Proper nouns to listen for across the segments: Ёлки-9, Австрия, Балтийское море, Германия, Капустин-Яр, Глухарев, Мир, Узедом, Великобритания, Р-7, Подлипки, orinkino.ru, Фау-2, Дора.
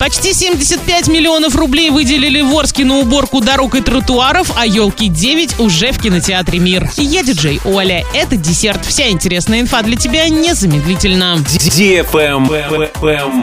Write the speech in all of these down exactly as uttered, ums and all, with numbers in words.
Почти семьдесят пять миллионов рублей выделили в Орске на уборку дорог и тротуаров, а «Ёлки-девять» уже в кинотеатре «Мир». Я диджей Оля. Это десерт. Вся интересная инфа для тебя незамедлительно.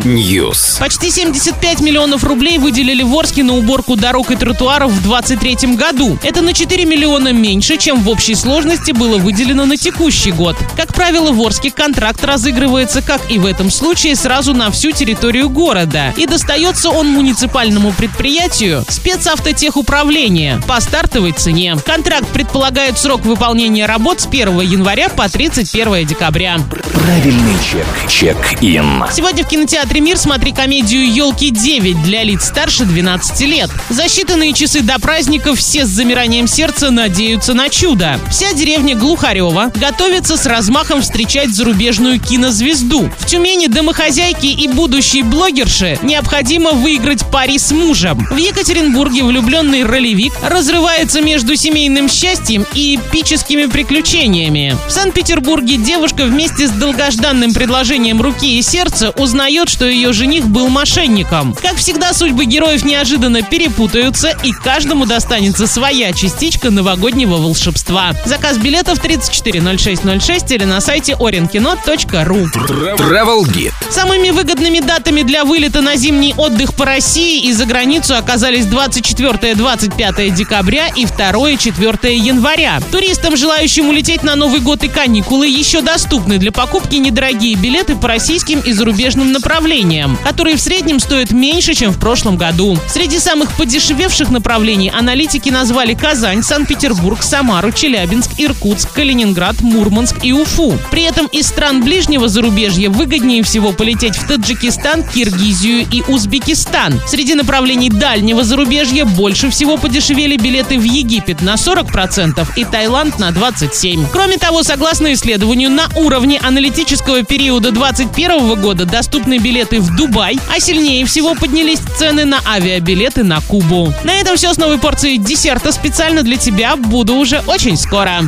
News. Почти семьдесят пять миллионов рублей выделили в Орске на уборку дорог и тротуаров в двадцать третьем году. Это на четыре миллиона меньше, чем в общей сложности было выделено на текущий год. Как правило, в Орске контракт разыгрывается, как и в этом случае, сразу на всю территорию города. И достаточно Остается он муниципальному предприятию спецавтотехуправления по стартовой цене. Контракт предполагает срок выполнения работ с первого января по тридцать первое декабря. Правильный чек. Чек-ин. Сегодня в кинотеатре «Мир» смотри комедию «Ёлки-девять» для лиц старше двенадцати лет. За считанные часы до праздников все с замиранием сердца надеются на чудо. Вся деревня Глухарева готовится с размахом встречать зарубежную кинозвезду. В Тюмени домохозяйки и будущие блогерши необходимо Необходимо выиграть пари с мужем. В Екатеринбурге влюбленный ролевик разрывается между семейным счастьем и эпическими приключениями. В Санкт-Петербурге девушка вместе с долгожданным предложением руки и сердца узнает, что ее жених был мошенником. Как всегда, судьбы героев неожиданно перепутаются, и каждому достанется своя частичка новогоднего волшебства. Заказ билетов тридцать четыре ноль шесть ноль шесть или на сайте орин кино точка ру. Travel Guide. Самыми выгодными датами для вылета на зимний отдых по России и за границу оказались двадцать четвёртое двадцать пятое декабря и второе четвёртое января. Туристам, желающим улететь на Новый год и каникулы, еще доступны для покупки недорогие билеты по российским и зарубежным направлениям, которые в среднем стоят меньше, чем в прошлом году. Среди самых подешевевших направлений аналитики назвали Казань, Санкт-Петербург, Самару, Челябинск, Иркутск, Калининград, Мурманск и Уфу. При этом из стран ближнего зарубежья выгоднее всего полететь в Таджикистан, Киргизию и Узбекистан. Среди направлений дальнего зарубежья больше всего подешевели билеты в Египет на сорок процентов и Таиланд на двадцать семь процентов. Кроме того, согласно исследованию, на уровне аналитического периода двадцать первого года доступны билеты в Дубай, а сильнее всего поднялись цены на авиабилеты на Кубу. На этом все с новой порцией десерта специально для тебя. Буду уже очень скоро.